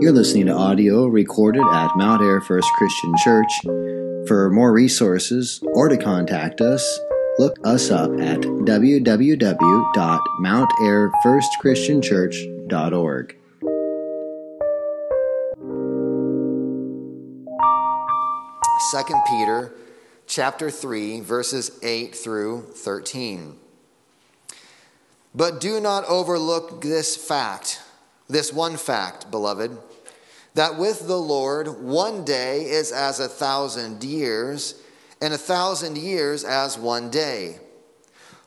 You're listening to audio recorded at Mount Air First Christian Church. For more resources or to contact us, look us up at www.mountairfirstchristianchurch.org. Second Peter chapter 3, verses 8 through 13. But do not overlook this one fact, beloved, that with the Lord, one day is as 1,000 years, and 1,000 years as one day.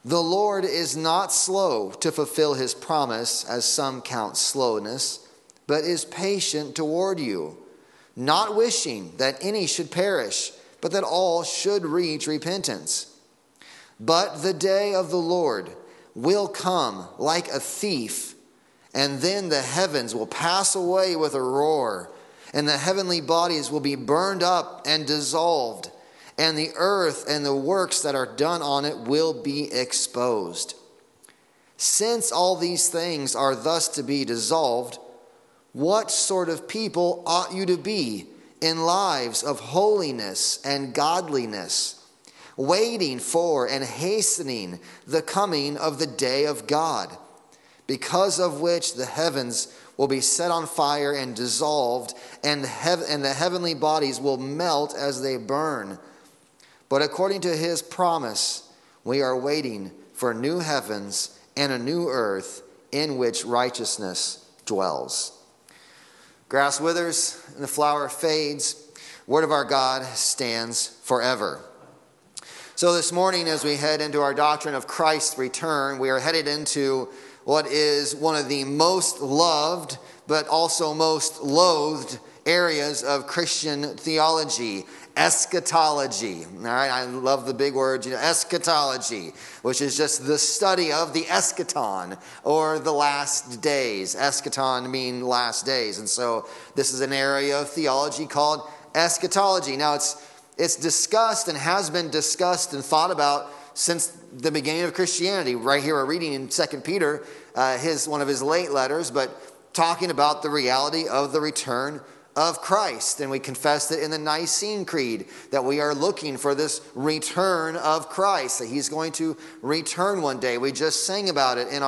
The Lord is not slow to fulfill his promise, as some count slowness, but is patient toward you, not wishing that any should perish, but that all should reach repentance. But the day of the Lord will come like a thief, and then the heavens will pass away with a roar, and the heavenly bodies will be burned up and dissolved, and the earth and the works that are done on it will be exposed. Since all these things are thus to be dissolved, what sort of people ought you to be in lives of holiness and godliness, waiting for and hastening the coming of the day of God, because of which the heavens will be set on fire and dissolved, and the heavenly bodies will melt as they burn. But according to his promise, we are waiting for new heavens and a new earth in which righteousness dwells. Grass withers and the flower fades. Word of our God stands forever. So this morning, as we head into our doctrine of Christ's return, we are headed into what is one of the most loved but also most loathed areas of Christian theology, eschatology. All right, I love the big word, eschatology, which is just the study of the eschaton, or the last days. Eschaton mean last days. And so this is an area of theology called eschatology. Now it's discussed and has been discussed and thought about since the beginning of Christianity. Right here, we're reading in 2 Peter, one of his late letters, but talking about the reality of the return of Christ. And we confessed it in the Nicene Creed that we are looking for this return of Christ, that he's going to return one day. We just sang about it in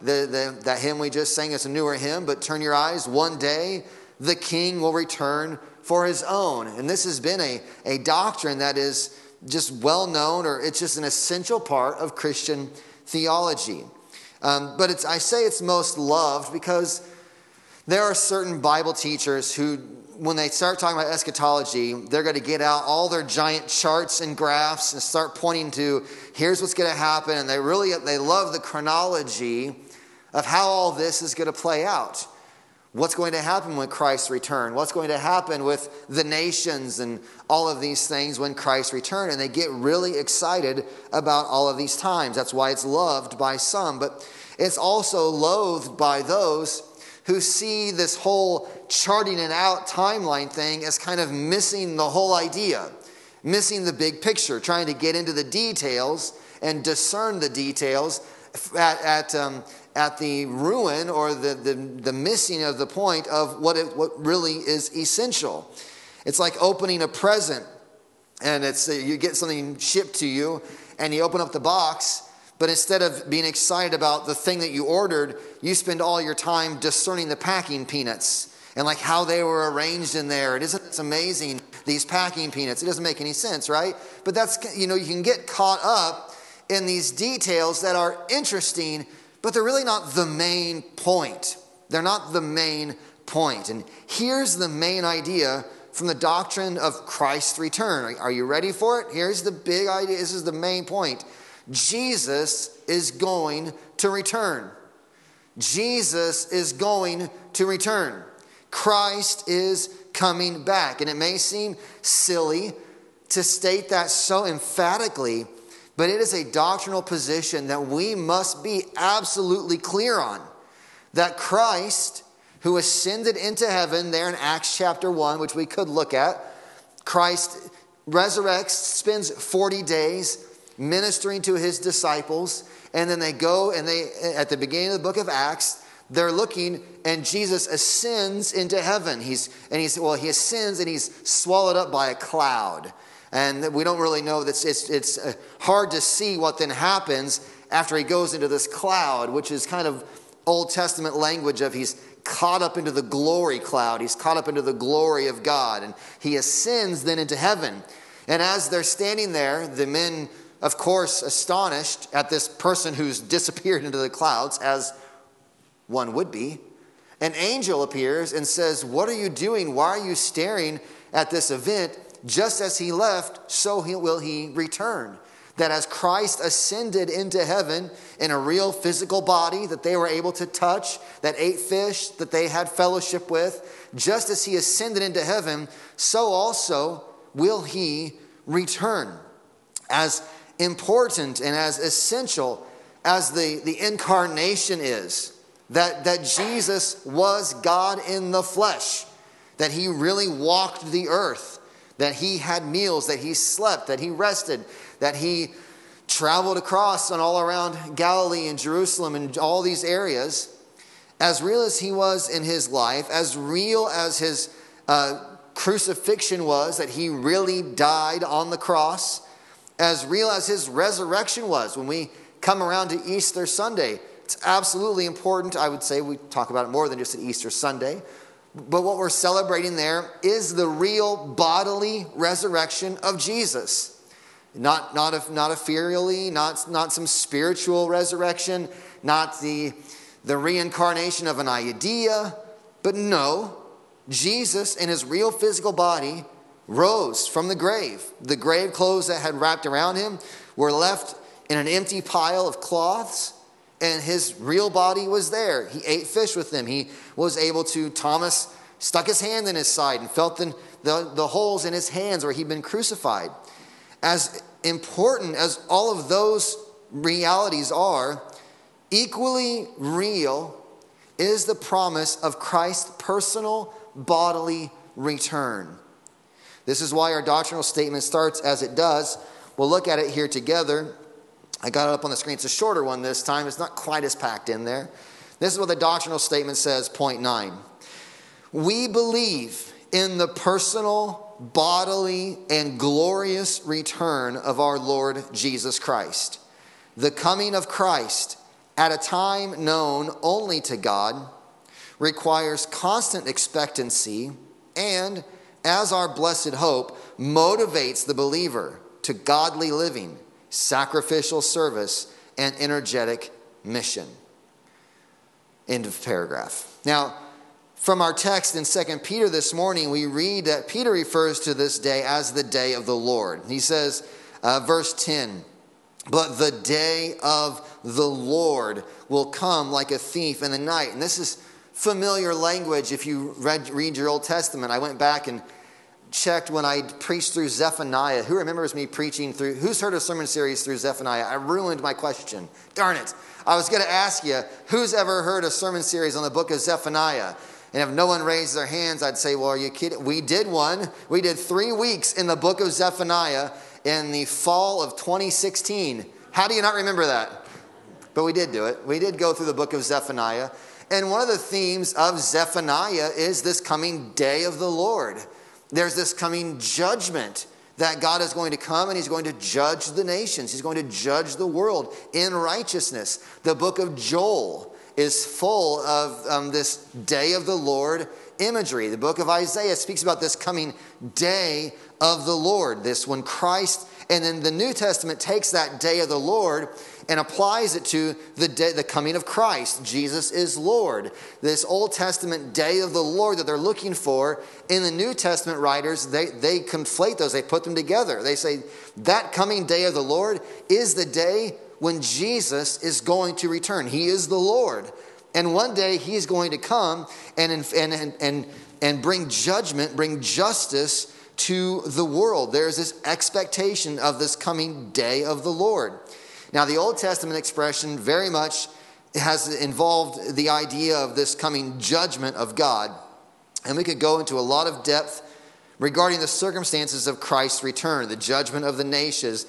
that hymn we just sang. It's a newer hymn, but turn your eyes, one day the King will return for his own. And this has been a doctrine that is just well known, or it's just an essential part of Christian theology. But I say it's most loved because there are certain Bible teachers who, when they start talking about eschatology, they're going to get out all their giant charts and graphs and start pointing to, here's what's going to happen. And they love the chronology of how all this is going to play out. What's going to happen when Christ returns? What's going to happen with the nations and all of these things when Christ returns? And they get really excited about all of these times. That's why it's loved by some. But it's also loathed by those who see this whole charting it out timeline thing as kind of missing the whole idea, missing the big picture, trying to get into the details and discern the details at the ruin or the missing of the point of what really is essential. It's like opening a present, and you get something shipped to you, and you open up the box, but instead of being excited about the thing that you ordered, you spend all your time discerning the packing peanuts and like how they were arranged in there. And isn't this amazing, these packing peanuts? It doesn't make any sense, right? But that's, you can get caught up in these details that are interesting, but they're really not the main point. They're not the main point. And here's the main idea from the doctrine of Christ's return. Are you ready for it? Here's the big idea. This is the main point. Jesus is going to return. Jesus is going to return. Christ is coming back. And it may seem silly to state that so emphatically, but it is a doctrinal position that we must be absolutely clear on, that Christ, who ascended into heaven there in Acts chapter 1, which we could look at, Christ resurrects, spends 40 days ministering to his disciples, and then they go and at the beginning of the book of Acts, They're looking, and Jesus ascends into heaven. He ascends, and he's swallowed up by a cloud. And we don't really know. It's hard to see what then happens after he goes into this cloud, which is kind of Old Testament language of he's caught up into the glory cloud. He's caught up into the glory of God. And he ascends then into heaven. And as they're standing there, the men, of course, astonished at this person who's disappeared into the clouds, as one would be. An angel appears and says, "What are you doing? Why are you staring at this event? Just as he left, so will he return." That as Christ ascended into heaven in a real physical body that they were able to touch, that ate fish, that they had fellowship with, just as he ascended into heaven, so also will he return. As important and as essential as the incarnation is, that Jesus was God in the flesh, that he really walked the earth, that he had meals, that he slept, that he rested, that he traveled across and all around Galilee and Jerusalem and all these areas. As real as he was in his life, as real as his crucifixion was, that he really died on the cross, as real as his resurrection was. When we come around to Easter Sunday, it's absolutely important. I would say we talk about it more than just an Easter Sunday. But what we're celebrating there is the real bodily resurrection of Jesus. Not ethereally, not some spiritual resurrection, not the reincarnation of an idea. But no, Jesus in his real physical body rose from the grave. The grave clothes that had wrapped around him were left in an empty pile of cloths. And his real body was there. He ate fish with them. He was able to, Thomas stuck his hand in his side and felt the holes in his hands where he'd been crucified. As important as all of those realities are, equally real is the promise of Christ's personal bodily return. This is why our doctrinal statement starts as it does. We'll look at it here together. I got it up on the screen. It's a shorter one this time. It's not quite as packed in there. This is what the doctrinal statement says, point 9. We believe in the personal, bodily, and glorious return of our Lord Jesus Christ. The coming of Christ at a time known only to God requires constant expectancy and, as our blessed hope, motivates the believer to godly living, sacrificial service, and energetic mission. End of paragraph. Now, from our text in 2 Peter this morning, we read that Peter refers to this day as the day of the Lord. He says, verse 10, "But the day of the Lord will come like a thief in the night." And this is familiar language if you read your Old Testament. I went back and checked when I preached through Zephaniah. Who remembers me preaching through? Who's heard a sermon series through Zephaniah? I ruined my question. Darn it. I was going to ask you, who's ever heard a sermon series on the book of Zephaniah? And if no one raised their hands, I'd say, well, are you kidding? We did one. We did 3 weeks in the book of Zephaniah in the fall of 2016. How do you not remember that? But we did do it. We did go through the book of Zephaniah. And one of the themes of Zephaniah is this coming day of the Lord. There's this coming judgment that God is going to come and he's going to judge the nations. He's going to judge the world in righteousness. The book of Joel is full of this day of the Lord imagery. The book of Isaiah speaks about this coming day of the Lord, this when Christ, and then the New Testament takes that day of the Lord and applies it to the day, the coming of Christ. Jesus is Lord. This Old Testament day of the Lord that they're looking for, in the New Testament writers, they conflate those. They put them together. They say that coming day of the Lord is the day when Jesus is going to return. He is the Lord. And one day he's going to come and bring judgment, bring justice to the world. There's this expectation of this coming day of the Lord. Now, the Old Testament expression very much has involved the idea of this coming judgment of God. And we could go into a lot of depth regarding the circumstances of Christ's return, the judgment of the nations,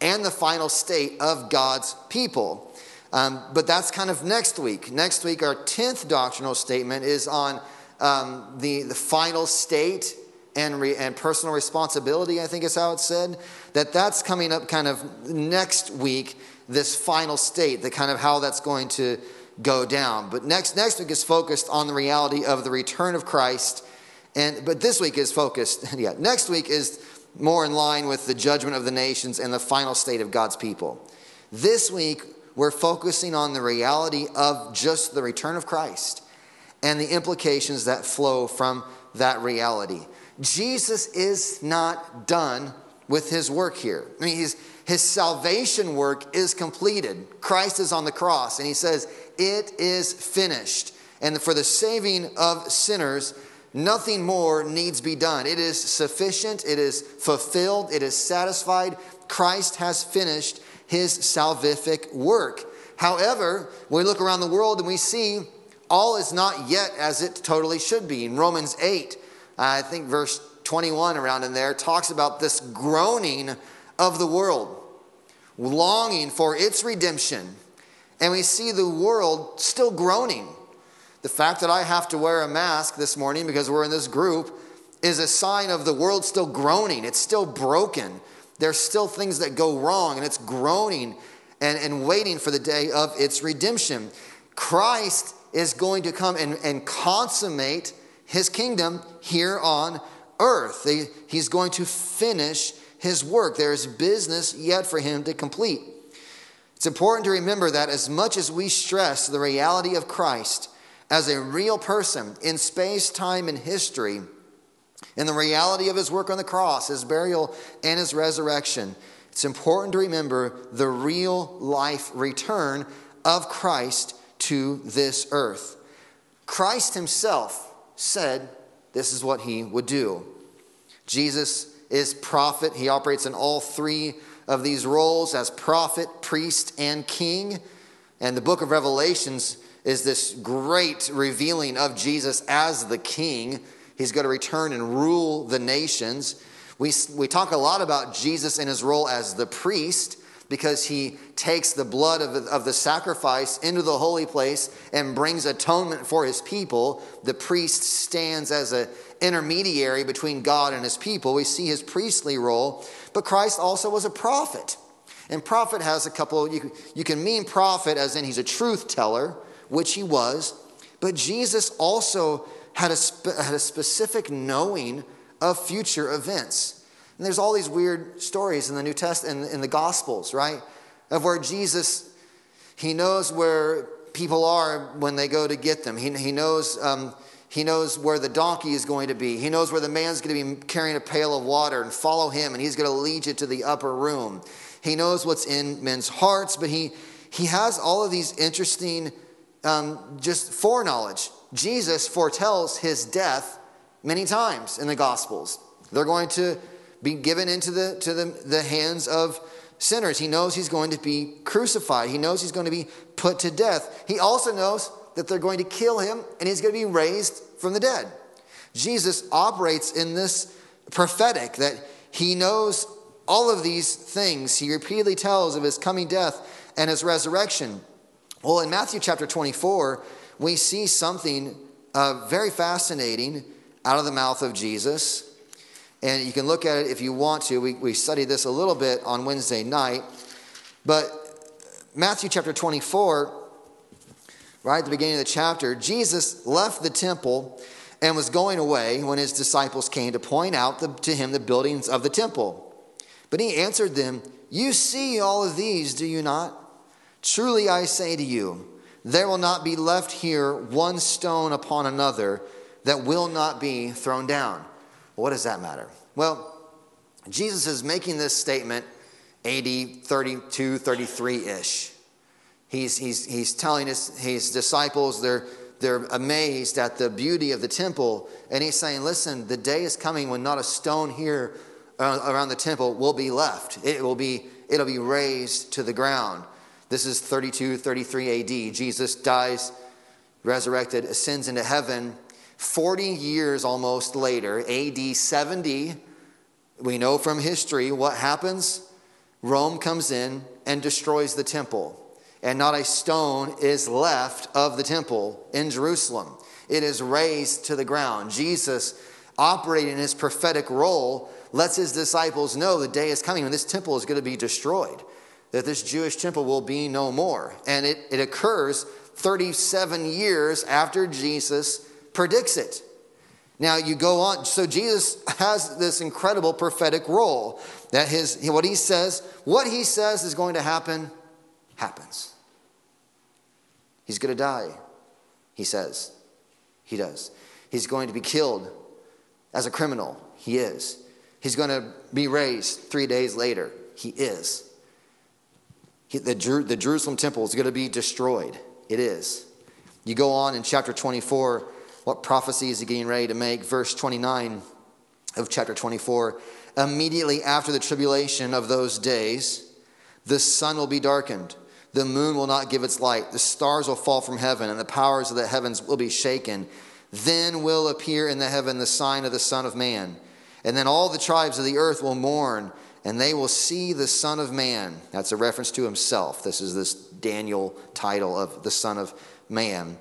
and the final state of God's people. But that's kind of next week. Next week, our 10th doctrinal statement is on the final state and personal responsibility, I think is how it's said. That's coming up kind of next week, this final state, the kind of how that's going to go down. But next week is focused on the reality of the return of Christ. But this week is focused, next week is more in line with the judgment of the nations and the final state of God's people. This week, we're focusing on the reality of just the return of Christ and the implications that flow from that reality. Jesus is not done with his work here. I mean, his salvation work is completed. Christ is on the cross, and he says, "It is finished." And for the saving of sinners, nothing more needs be done. It is sufficient. It is fulfilled. It is satisfied. Christ has finished his salvific work. However, we look around the world and we see all is not yet as it totally should be. In Romans 8, I think verse 21 around in there, talks about this groaning of the world, longing for its redemption. And we see the world still groaning. The fact that I have to wear a mask this morning because we're in this group is a sign of the world still groaning. It's still broken. There's still things that go wrong, and it's groaning and waiting for the day of its redemption. Christ is going to come and consummate his kingdom here on earth. He's going to finish his work. There is business yet for him to complete. It's important to remember that as much as we stress the reality of Christ as a real person in space, time, and history, and the reality of his work on the cross, his burial, and his resurrection, it's important to remember the real life return of Christ to this earth. Christ himself said this is what he would do. Jesus is prophet. He operates in all three of these roles as prophet, priest, and king. And the book of Revelations is this great revealing of Jesus as the king. He's going to return and rule the nations. We talk a lot about Jesus and his role as the priest, because he takes the blood of the sacrifice into the holy place and brings atonement for his people. The priest stands as an intermediary between God and his people. We see his priestly role. But Christ also was a prophet. And prophet has a couple, you can mean prophet as in he's a truth teller, which he was. But Jesus also had a specific knowing of future events. And there's all these weird stories in the New Testament, in the Gospels, right? Of where Jesus, he knows where people are when they go to get them. He knows where the donkey is going to be. He knows where the man's going to be carrying a pail of water, and follow him, and he's going to lead you to the upper room. He knows what's in men's hearts, but he has all of these interesting just foreknowledge. Jesus foretells his death many times in the Gospels. They're going to be given into the hands of sinners. He knows he's going to be crucified. He knows he's going to be put to death. He also knows that they're going to kill him, and he's going to be raised from the dead. Jesus operates in this prophetic, that he knows all of these things. He repeatedly tells of his coming death and his resurrection. Well, in Matthew chapter 24, we see something very fascinating out of the mouth of Jesus. And you can look at it if you want to. We studied this a little bit on Wednesday night. But Matthew chapter 24, right at the beginning of the chapter, Jesus left the temple and was going away when his disciples came to point out to him the buildings of the temple. But he answered them, "You see all of these, do you not? Truly I say to you, there will not be left here one stone upon another that will not be thrown down." What does that matter? Well, Jesus is making this statement AD 32, 33-ish. He's telling his disciples, they're amazed at the beauty of the temple. And he's saying, listen, the day is coming when not a stone here around the temple will be left. It'll be raised to the ground. This is 32, 33 AD. Jesus dies, resurrected, ascends into heaven. 40 years almost later, AD 70, we know from history what happens. Rome comes in and destroys the temple. and not a stone is left of the temple in Jerusalem. It is razed to the ground. Jesus, operating in his prophetic role, lets his disciples know the day is coming when this temple is going to be destroyed, that this Jewish temple will be no more. And it occurs 37 years after Jesus predicts it. Now you go on, so Jesus has this incredible prophetic role that what he says is going to happen, happens. He's going to die, he says. He does. He's going to be killed as a criminal. He is. He's going to be raised 3 days later. He is. The Jerusalem temple is going to be destroyed. It is. You go on in chapter 24, what prophecy is he getting ready to make? Verse 29 of chapter 24. Immediately after the tribulation of those days, the sun will be darkened. The moon will not give its light. The stars will fall from heaven, and the powers of the heavens will be shaken. Then will appear in the heaven the sign of the Son of Man. And then all the tribes of the earth will mourn, and they will see the Son of Man. That's a reference to himself. This is this Daniel title of the Son of Man.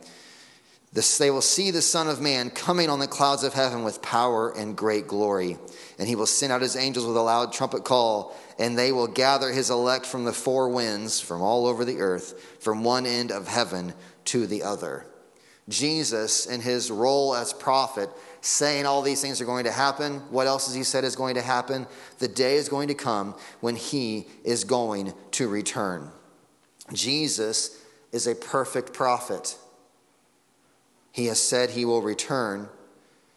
They will see the Son of Man coming on the clouds of heaven with power and great glory. And he will send out his angels with a loud trumpet call, and they will gather his elect from the four winds, from all over the earth, from one end of heaven to the other. Jesus, in his role as prophet, saying all these things are going to happen. What else has he said is going to happen? The day is going to come when he is going to return. Jesus is a perfect prophet. He has said he will return.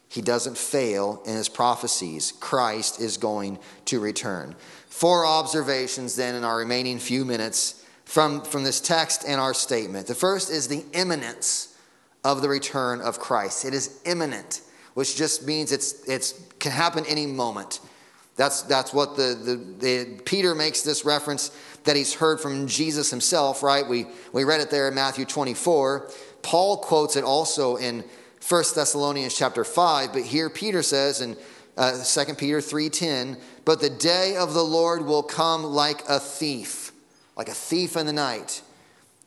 He doesn't fail in his prophecies. Christ is going to return. Four observations then in our remaining few minutes from this text and our statement. The first is the imminence of the return of Christ. It is imminent, which just means it can happen any moment. That's what Peter makes this reference that he's heard from Jesus himself, right? We read it there in Matthew 24. Paul quotes it also in 1 Thessalonians chapter 5, but here Peter says in 2 Peter 3:10, but the day of the Lord will come like a thief in the night.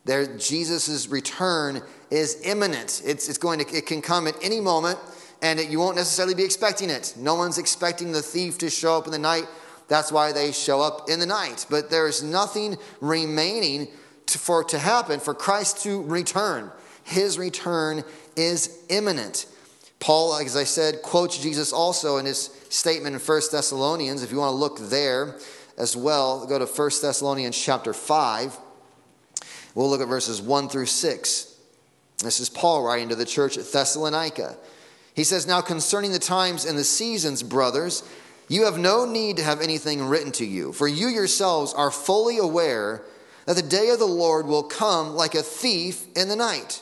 There, Jesus' return is imminent. It can come at any moment, and you won't necessarily be expecting it. No one's expecting the thief to show up in the night. That's why they show up in the night. But there is nothing remaining to happen for Christ to return. His return is imminent. Paul, as I said, quotes Jesus also in his statement in 1 Thessalonians. If you want to look there as well, go to 1 Thessalonians chapter 5. We'll look at verses 1 through 6. This is Paul writing to the church at Thessalonica. He says, now concerning the times and the seasons, brothers, you have no need to have anything written to you, for you yourselves are fully aware that the day of the Lord will come like a thief in the night.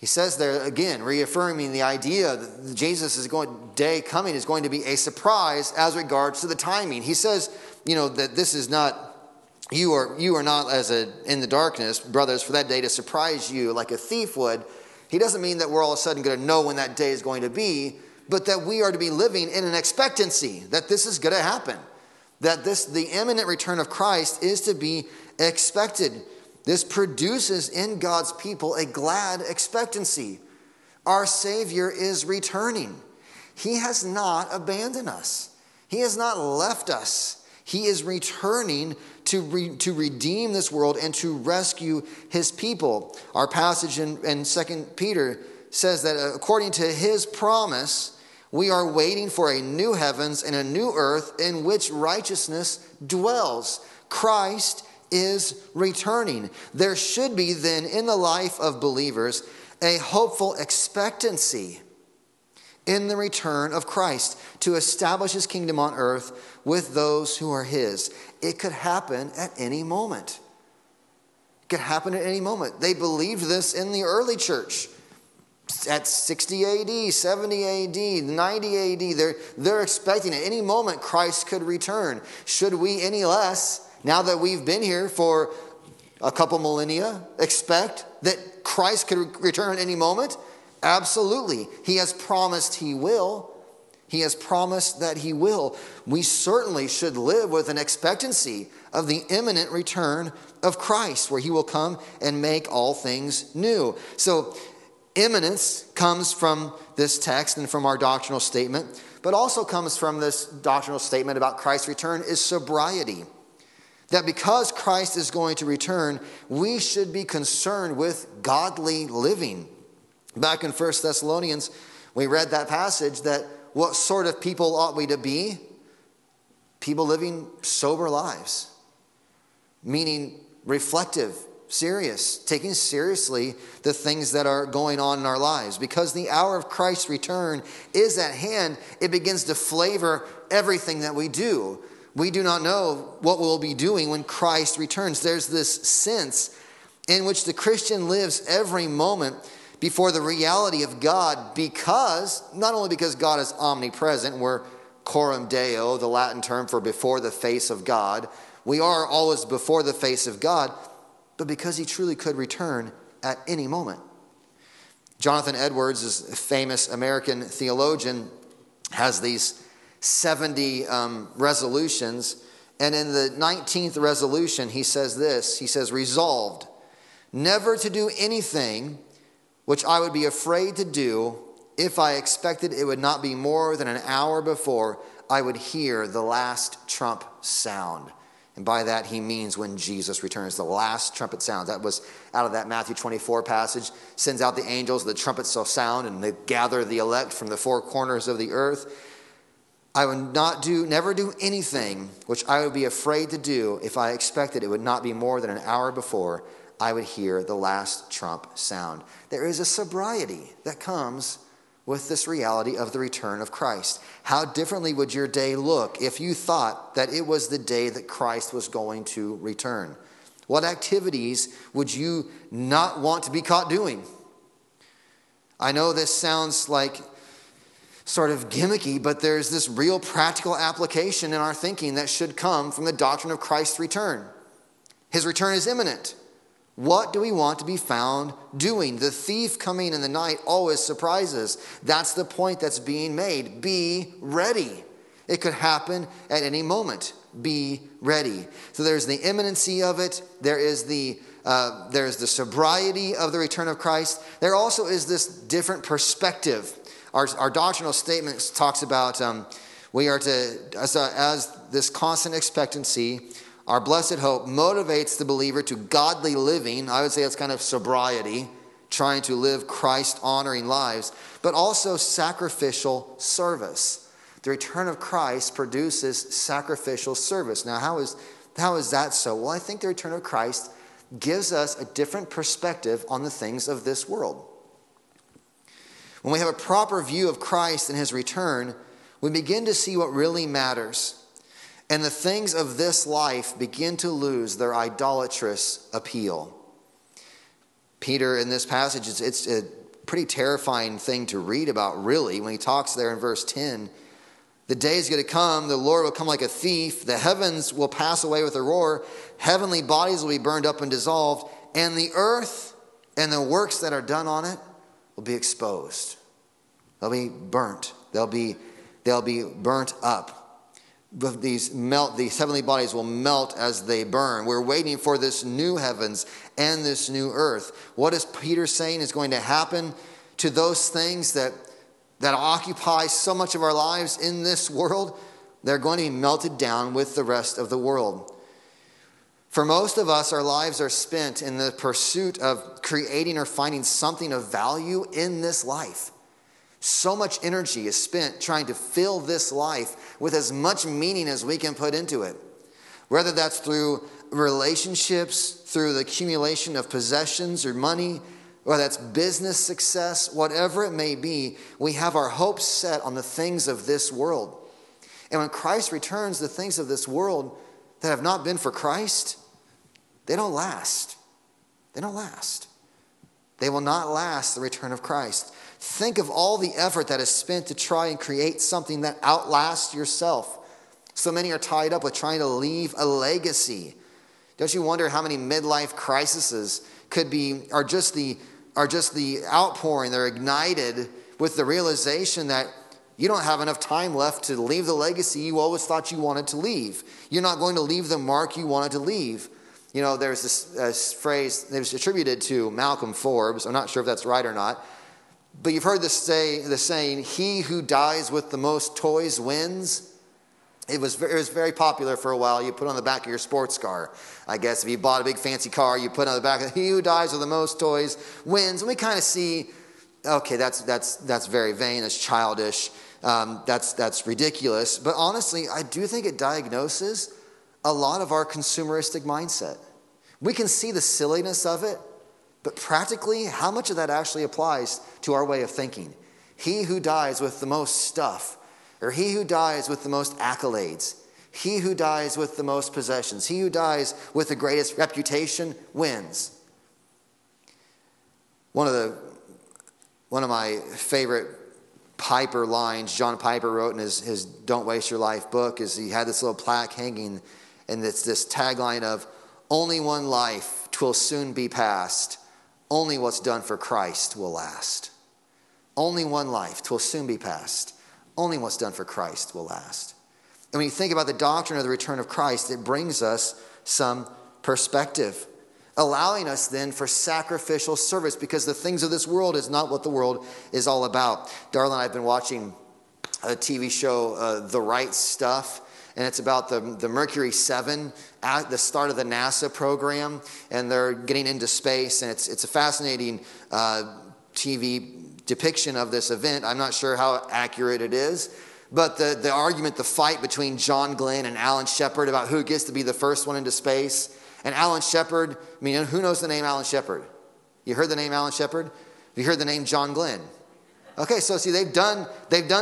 He says there again, reaffirming the idea that Jesus' day coming is going to be a surprise as regards to the timing. He says, that this is not, you are not in the darkness, brothers, for that day to surprise you like a thief would. He doesn't mean that we're all of a sudden going to know when that day is going to be, but that we are to be living in an expectancy that this is going to happen, that the imminent return of Christ is to be expected. This produces in God's people a glad expectancy. Our Savior is returning. He has not abandoned us. He has not left us. He is returning to redeem this world and to rescue his people. Our passage in 2 Peter says that according to his promise, we are waiting for a new heavens and a new earth in which righteousness dwells. Christ is returning. There should be then in the life of believers a hopeful expectancy in the return of Christ to establish his kingdom on earth with those who are his. It could happen at any moment. It could happen at any moment. They believed this in the early church. At 60 AD, 70 AD, 90 AD, they're expecting at any moment Christ could return. Should we any less, now that we've been here for a couple millennia, expect that Christ could return at any moment? Absolutely. He has promised he will. He has promised that he will. We certainly should live with an expectancy of the imminent return of Christ, where he will come and make all things new. So imminence comes from this text and from our doctrinal statement, but also comes from this doctrinal statement about Christ's return is sobriety. That because Christ is going to return, we should be concerned with godly living. Back in 1 Thessalonians, we read that passage that what sort of people ought we to be? People living sober lives, meaning reflective, serious, taking seriously the things that are going on in our lives. Because the hour of Christ's return is at hand, it begins to flavor everything that we do. We do not know what we'll be doing when Christ returns. There's this sense in which the Christian lives every moment before the reality of God, because, not only because God is omnipresent, we're Coram Deo, the Latin term for before the face of God. We are always before the face of God, but because he truly could return at any moment. Jonathan Edwards, is a famous American theologian, has these 70 resolutions, and in the 19th resolution, he says this. He says, resolved never to do anything which I would be afraid to do if I expected it would not be more than an hour before I would hear the last trump sound. And by that he means when Jesus returns, the last trumpet sound. That was out of that Matthew 24 passage, sends out the angels, the trumpets shall sound, and they gather the elect from the four corners of the earth. I would never do anything which I would be afraid to do if I expected it would not be more than an hour before I would hear the last trump sound. There is a sobriety that comes with this reality of the return of Christ. How differently would your day look if you thought that it was the day that Christ was going to return? What activities would you not want to be caught doing? I know this sounds like sort of gimmicky, but there's this real practical application in our thinking that should come from the doctrine of Christ's return. His return is imminent. What do we want to be found doing? The thief coming in the night always surprises. That's the point that's being made. Be ready. It could happen at any moment. Be ready. So there's the imminency of it. There's the sobriety of the return of Christ. There also is this different perspective. Our doctrinal statement talks about we are to, as this constant expectancy. Our blessed hope motivates the believer to godly living. I would say that's kind of sobriety, trying to live Christ-honoring lives, but also sacrificial service. The return of Christ produces sacrificial service. Now, how is that so? Well, I think the return of Christ gives us a different perspective on the things of this world. When we have a proper view of Christ and his return, we begin to see what really matters. And the things of this life begin to lose their idolatrous appeal. Peter, in this passage, it's a pretty terrifying thing to read about, really, when he talks there in verse 10. The day is going to come, the Lord will come like a thief, the heavens will pass away with a roar, heavenly bodies will be burned up and dissolved, and the earth and the works that are done on it will be exposed. They'll be burnt. They'll be burnt up. These heavenly bodies will melt as they burn. We're waiting for this new heavens and this new earth. What is Peter saying is going to happen to those things that occupy so much of our lives in this world? They're going to be melted down with the rest of the world. For most of us, our lives are spent in the pursuit of creating or finding something of value in this life. So much energy is spent trying to fill this life with as much meaning as we can put into it. Whether that's through relationships, through the accumulation of possessions or money, or that's business success, whatever it may be, we have our hopes set on the things of this world. And when Christ returns, the things of this world that have not been for Christ, they don't last. They don't last. They will not last the return of Christ. Think of all the effort that is spent to try and create something that outlasts yourself. So many are tied up with trying to leave a legacy. Don't you wonder how many midlife crises are just the outpouring? They're ignited with the realization that you don't have enough time left to leave the legacy you always thought you wanted to leave. You're not going to leave the mark you wanted to leave. You know, there's this phrase that was attributed to Malcolm Forbes. I'm not sure if that's right or not. But you've heard the saying, he who dies with the most toys wins. It was very popular for a while. You put it on the back of your sports car. I guess if you bought a big fancy car, you put it on the back of he who dies with the most toys wins. And we kind of see, okay, that's very vain. That's childish. That's ridiculous. But honestly, I do think it diagnoses a lot of our consumeristic mindset. We can see the silliness of it, but practically, how much of that actually applies to our way of thinking? He who dies with the most stuff, or he who dies with the most accolades, he who dies with the most possessions, he who dies with the greatest reputation wins. One of my favorite Piper lines, John Piper wrote in his Don't Waste Your Life book, is he had this little plaque hanging, and it's this tagline of, only one life, 'twill soon be past. Only what's done for Christ will last. Only one life, 'twill soon be past. Only what's done for Christ will last. And when you think about the doctrine of the return of Christ, it brings us some perspective, allowing us then for sacrificial service, because the things of this world is not what the world is all about. Darla and I have been watching a TV show, The Right Stuff, and it's about the Mercury 7 at the start of the NASA program, and they're getting into space, and it's a fascinating TV depiction of this event. I'm not sure how accurate it is, but the argument, the fight between John Glenn and Alan Shepard about who gets to be the first one into space, and Alan Shepard, I mean, who knows the name Alan Shepard? You heard the name Alan Shepard? You heard the name John Glenn? Okay, so see, they've done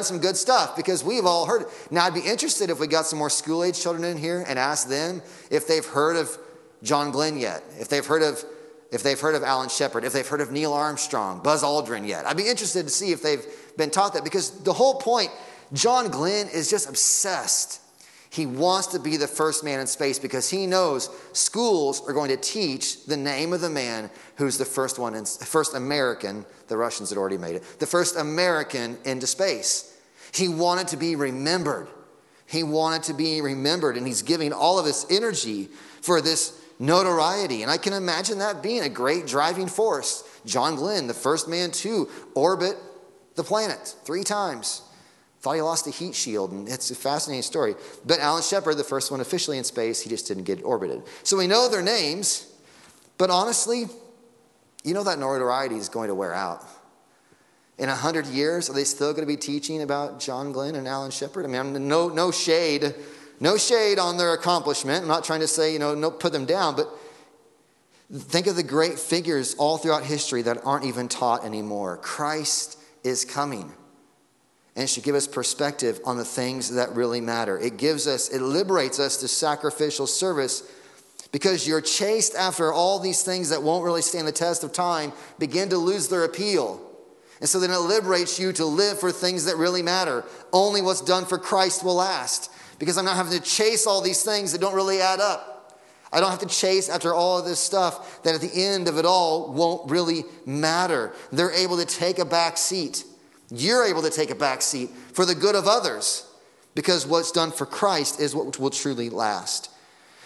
some good stuff because we've all heard it. Now, I'd be interested if we got some more school-age children in here and asked them if they've heard of John Glenn yet, if they've heard of Alan Shepard, if they've heard of Neil Armstrong, Buzz Aldrin yet. I'd be interested to see if they've been taught that, because the whole point, John Glenn is just obsessed. He wants to be the first man in space because he knows schools are going to teach the name of the man who's the first one, first American. The Russians had already made it. The first American into space. He wanted to be remembered. He wanted to be remembered, and he's giving all of his energy for this notoriety. And I can imagine that being a great driving force. John Glenn, the first man to orbit the planet 3 times. Thought he lost the heat shield, and it's a fascinating story. But Alan Shepard, the first one officially in space, he just didn't get orbited. So we know their names, but honestly, you know that notoriety is going to wear out. In 100 years, are they still going to be teaching about John Glenn and Alan Shepard? I mean, no shade on their accomplishment. I'm not trying to say, no, put them down, but think of the great figures all throughout history that aren't even taught anymore. Christ is coming. And it should give us perspective on the things that really matter. It liberates us to sacrificial service, because you're chased after all these things that won't really stand the test of time, begin to lose their appeal. And so then it liberates you to live for things that really matter. Only what's done for Christ will last, because I'm not having to chase all these things that don't really add up. I don't have to chase after all of this stuff that at the end of it all won't really matter. They're able to take a back seat. You're able to take a back seat for the good of others, because what's done for Christ is what will truly last.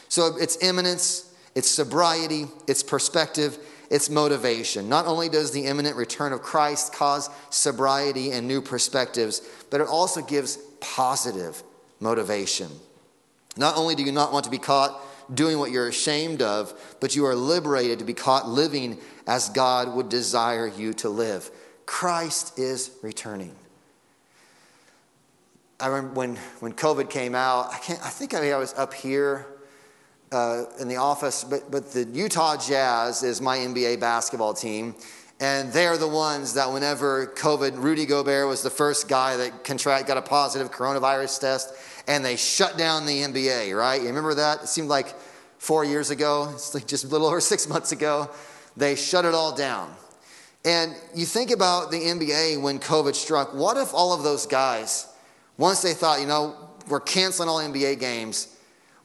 So it's imminence, it's sobriety, it's perspective, it's motivation. Not only does the imminent return of Christ cause sobriety and new perspectives, but it also gives positive motivation. Not only do you not want to be caught doing what you're ashamed of, but you are liberated to be caught living as God would desire you to live. Christ is returning. I remember when COVID came out, I was up here in the office, but the Utah Jazz is my NBA basketball team, and they're the ones that whenever COVID, Rudy Gobert was the first guy that got a positive coronavirus test, and they shut down the NBA, right? You remember that? It seemed like 4 years ago. It's like just a little over 6 months ago. They shut it all down. And you think about the NBA when COVID struck. What if all of those guys, once they thought, you know, we're canceling all NBA games,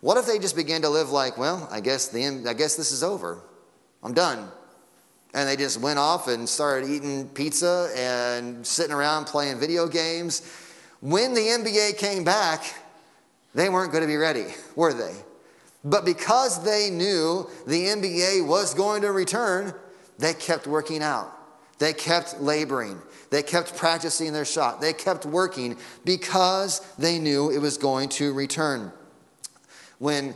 what if they just began to live like, well, I guess this is over. I'm done. And they just went off and started eating pizza and sitting around playing video games. When the NBA came back, they weren't going to be ready, were they? But because they knew the NBA was going to return, they kept working out. They kept laboring. They kept practicing their shot. They kept working because they knew it was going to return. When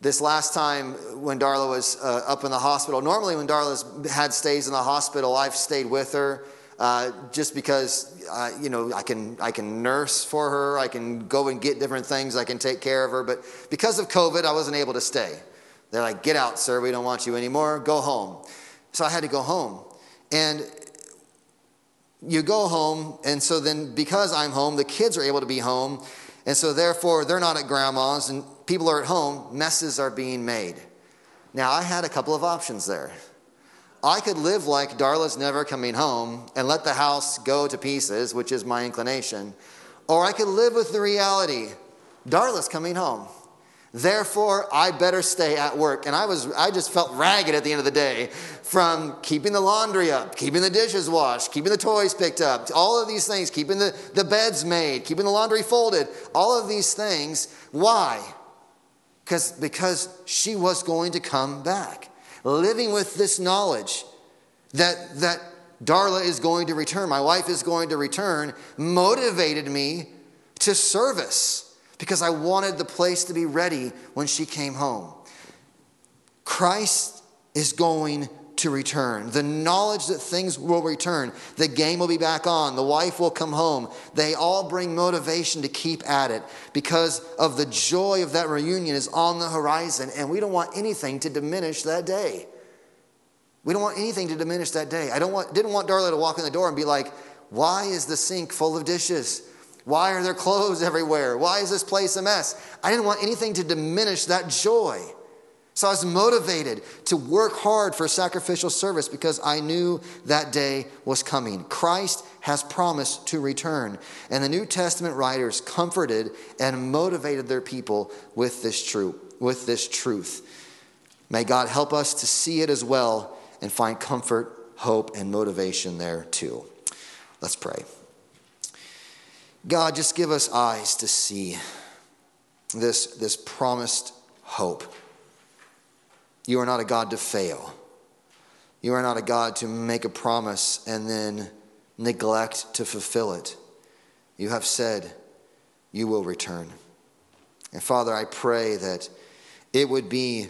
this last time when Darla was up in the hospital, normally when Darla's had stays in the hospital, I've stayed with her just because, you know, I can nurse for her. I can go and get different things. I can take care of her. But because of COVID, I wasn't able to stay. They're like, get out, sir. We don't want you anymore. Go home. So I had to go home. And you go home. And so then because I'm home, the kids are able to be home. And so therefore, they're not at grandma's and people are at home, messes are being made. Now, I had a couple of options there. I could live like Darla's never coming home and let the house go to pieces, which is my inclination. Or I could live with the reality, Darla's coming home. Therefore, I better stay at work. And I just felt ragged at the end of the day from keeping the laundry up, keeping the dishes washed, keeping the toys picked up, all of these things, keeping the beds made, keeping the laundry folded, all of these things. Why? Because she was going to come back, living with this knowledge that Darla is going to return, my wife is going to return, motivated me to service because I wanted the place to be ready when she came home. Christ is going to return. The knowledge that things will return, the game will be back on, the wife will come home. They all bring motivation to keep at it because of the joy of that reunion is on the horizon, and we don't want anything to diminish that day. We don't want anything to diminish that day. I didn't want Darla to walk in the door and be like, why is the sink full of dishes? Why are there clothes everywhere? Why is this place a mess? I didn't want anything to diminish that joy. So I was motivated to work hard for sacrificial service because I knew that day was coming. Christ has promised to return. And the New Testament writers comforted and motivated their people with this truth. May God help us to see it as well and find comfort, hope, and motivation there too. Let's pray. God, just give us eyes to see this promised hope. You are not a God to fail. You are not a God to make a promise and then neglect to fulfill it. You have said you will return. And Father, I pray that it would be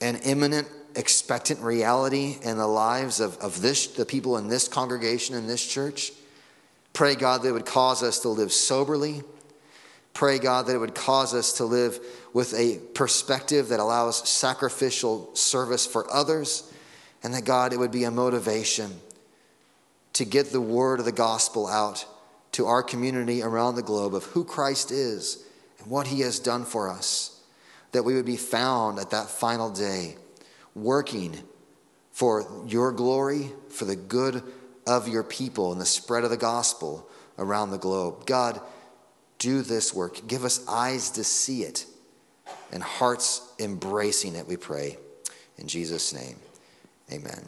an imminent, expectant reality in the lives of the people in this congregation, in this church. Pray, God, that it would cause us to live soberly. Pray, God, that it would cause us to live with a perspective that allows sacrificial service for others, and that, God, it would be a motivation to get the word of the gospel out to our community around the globe of who Christ is and what he has done for us, that we would be found at that final day working for your glory, for the good of your people, and the spread of the gospel around the globe. God, do this work. Give us eyes to see it and hearts embracing it, we pray. In Jesus' name, amen.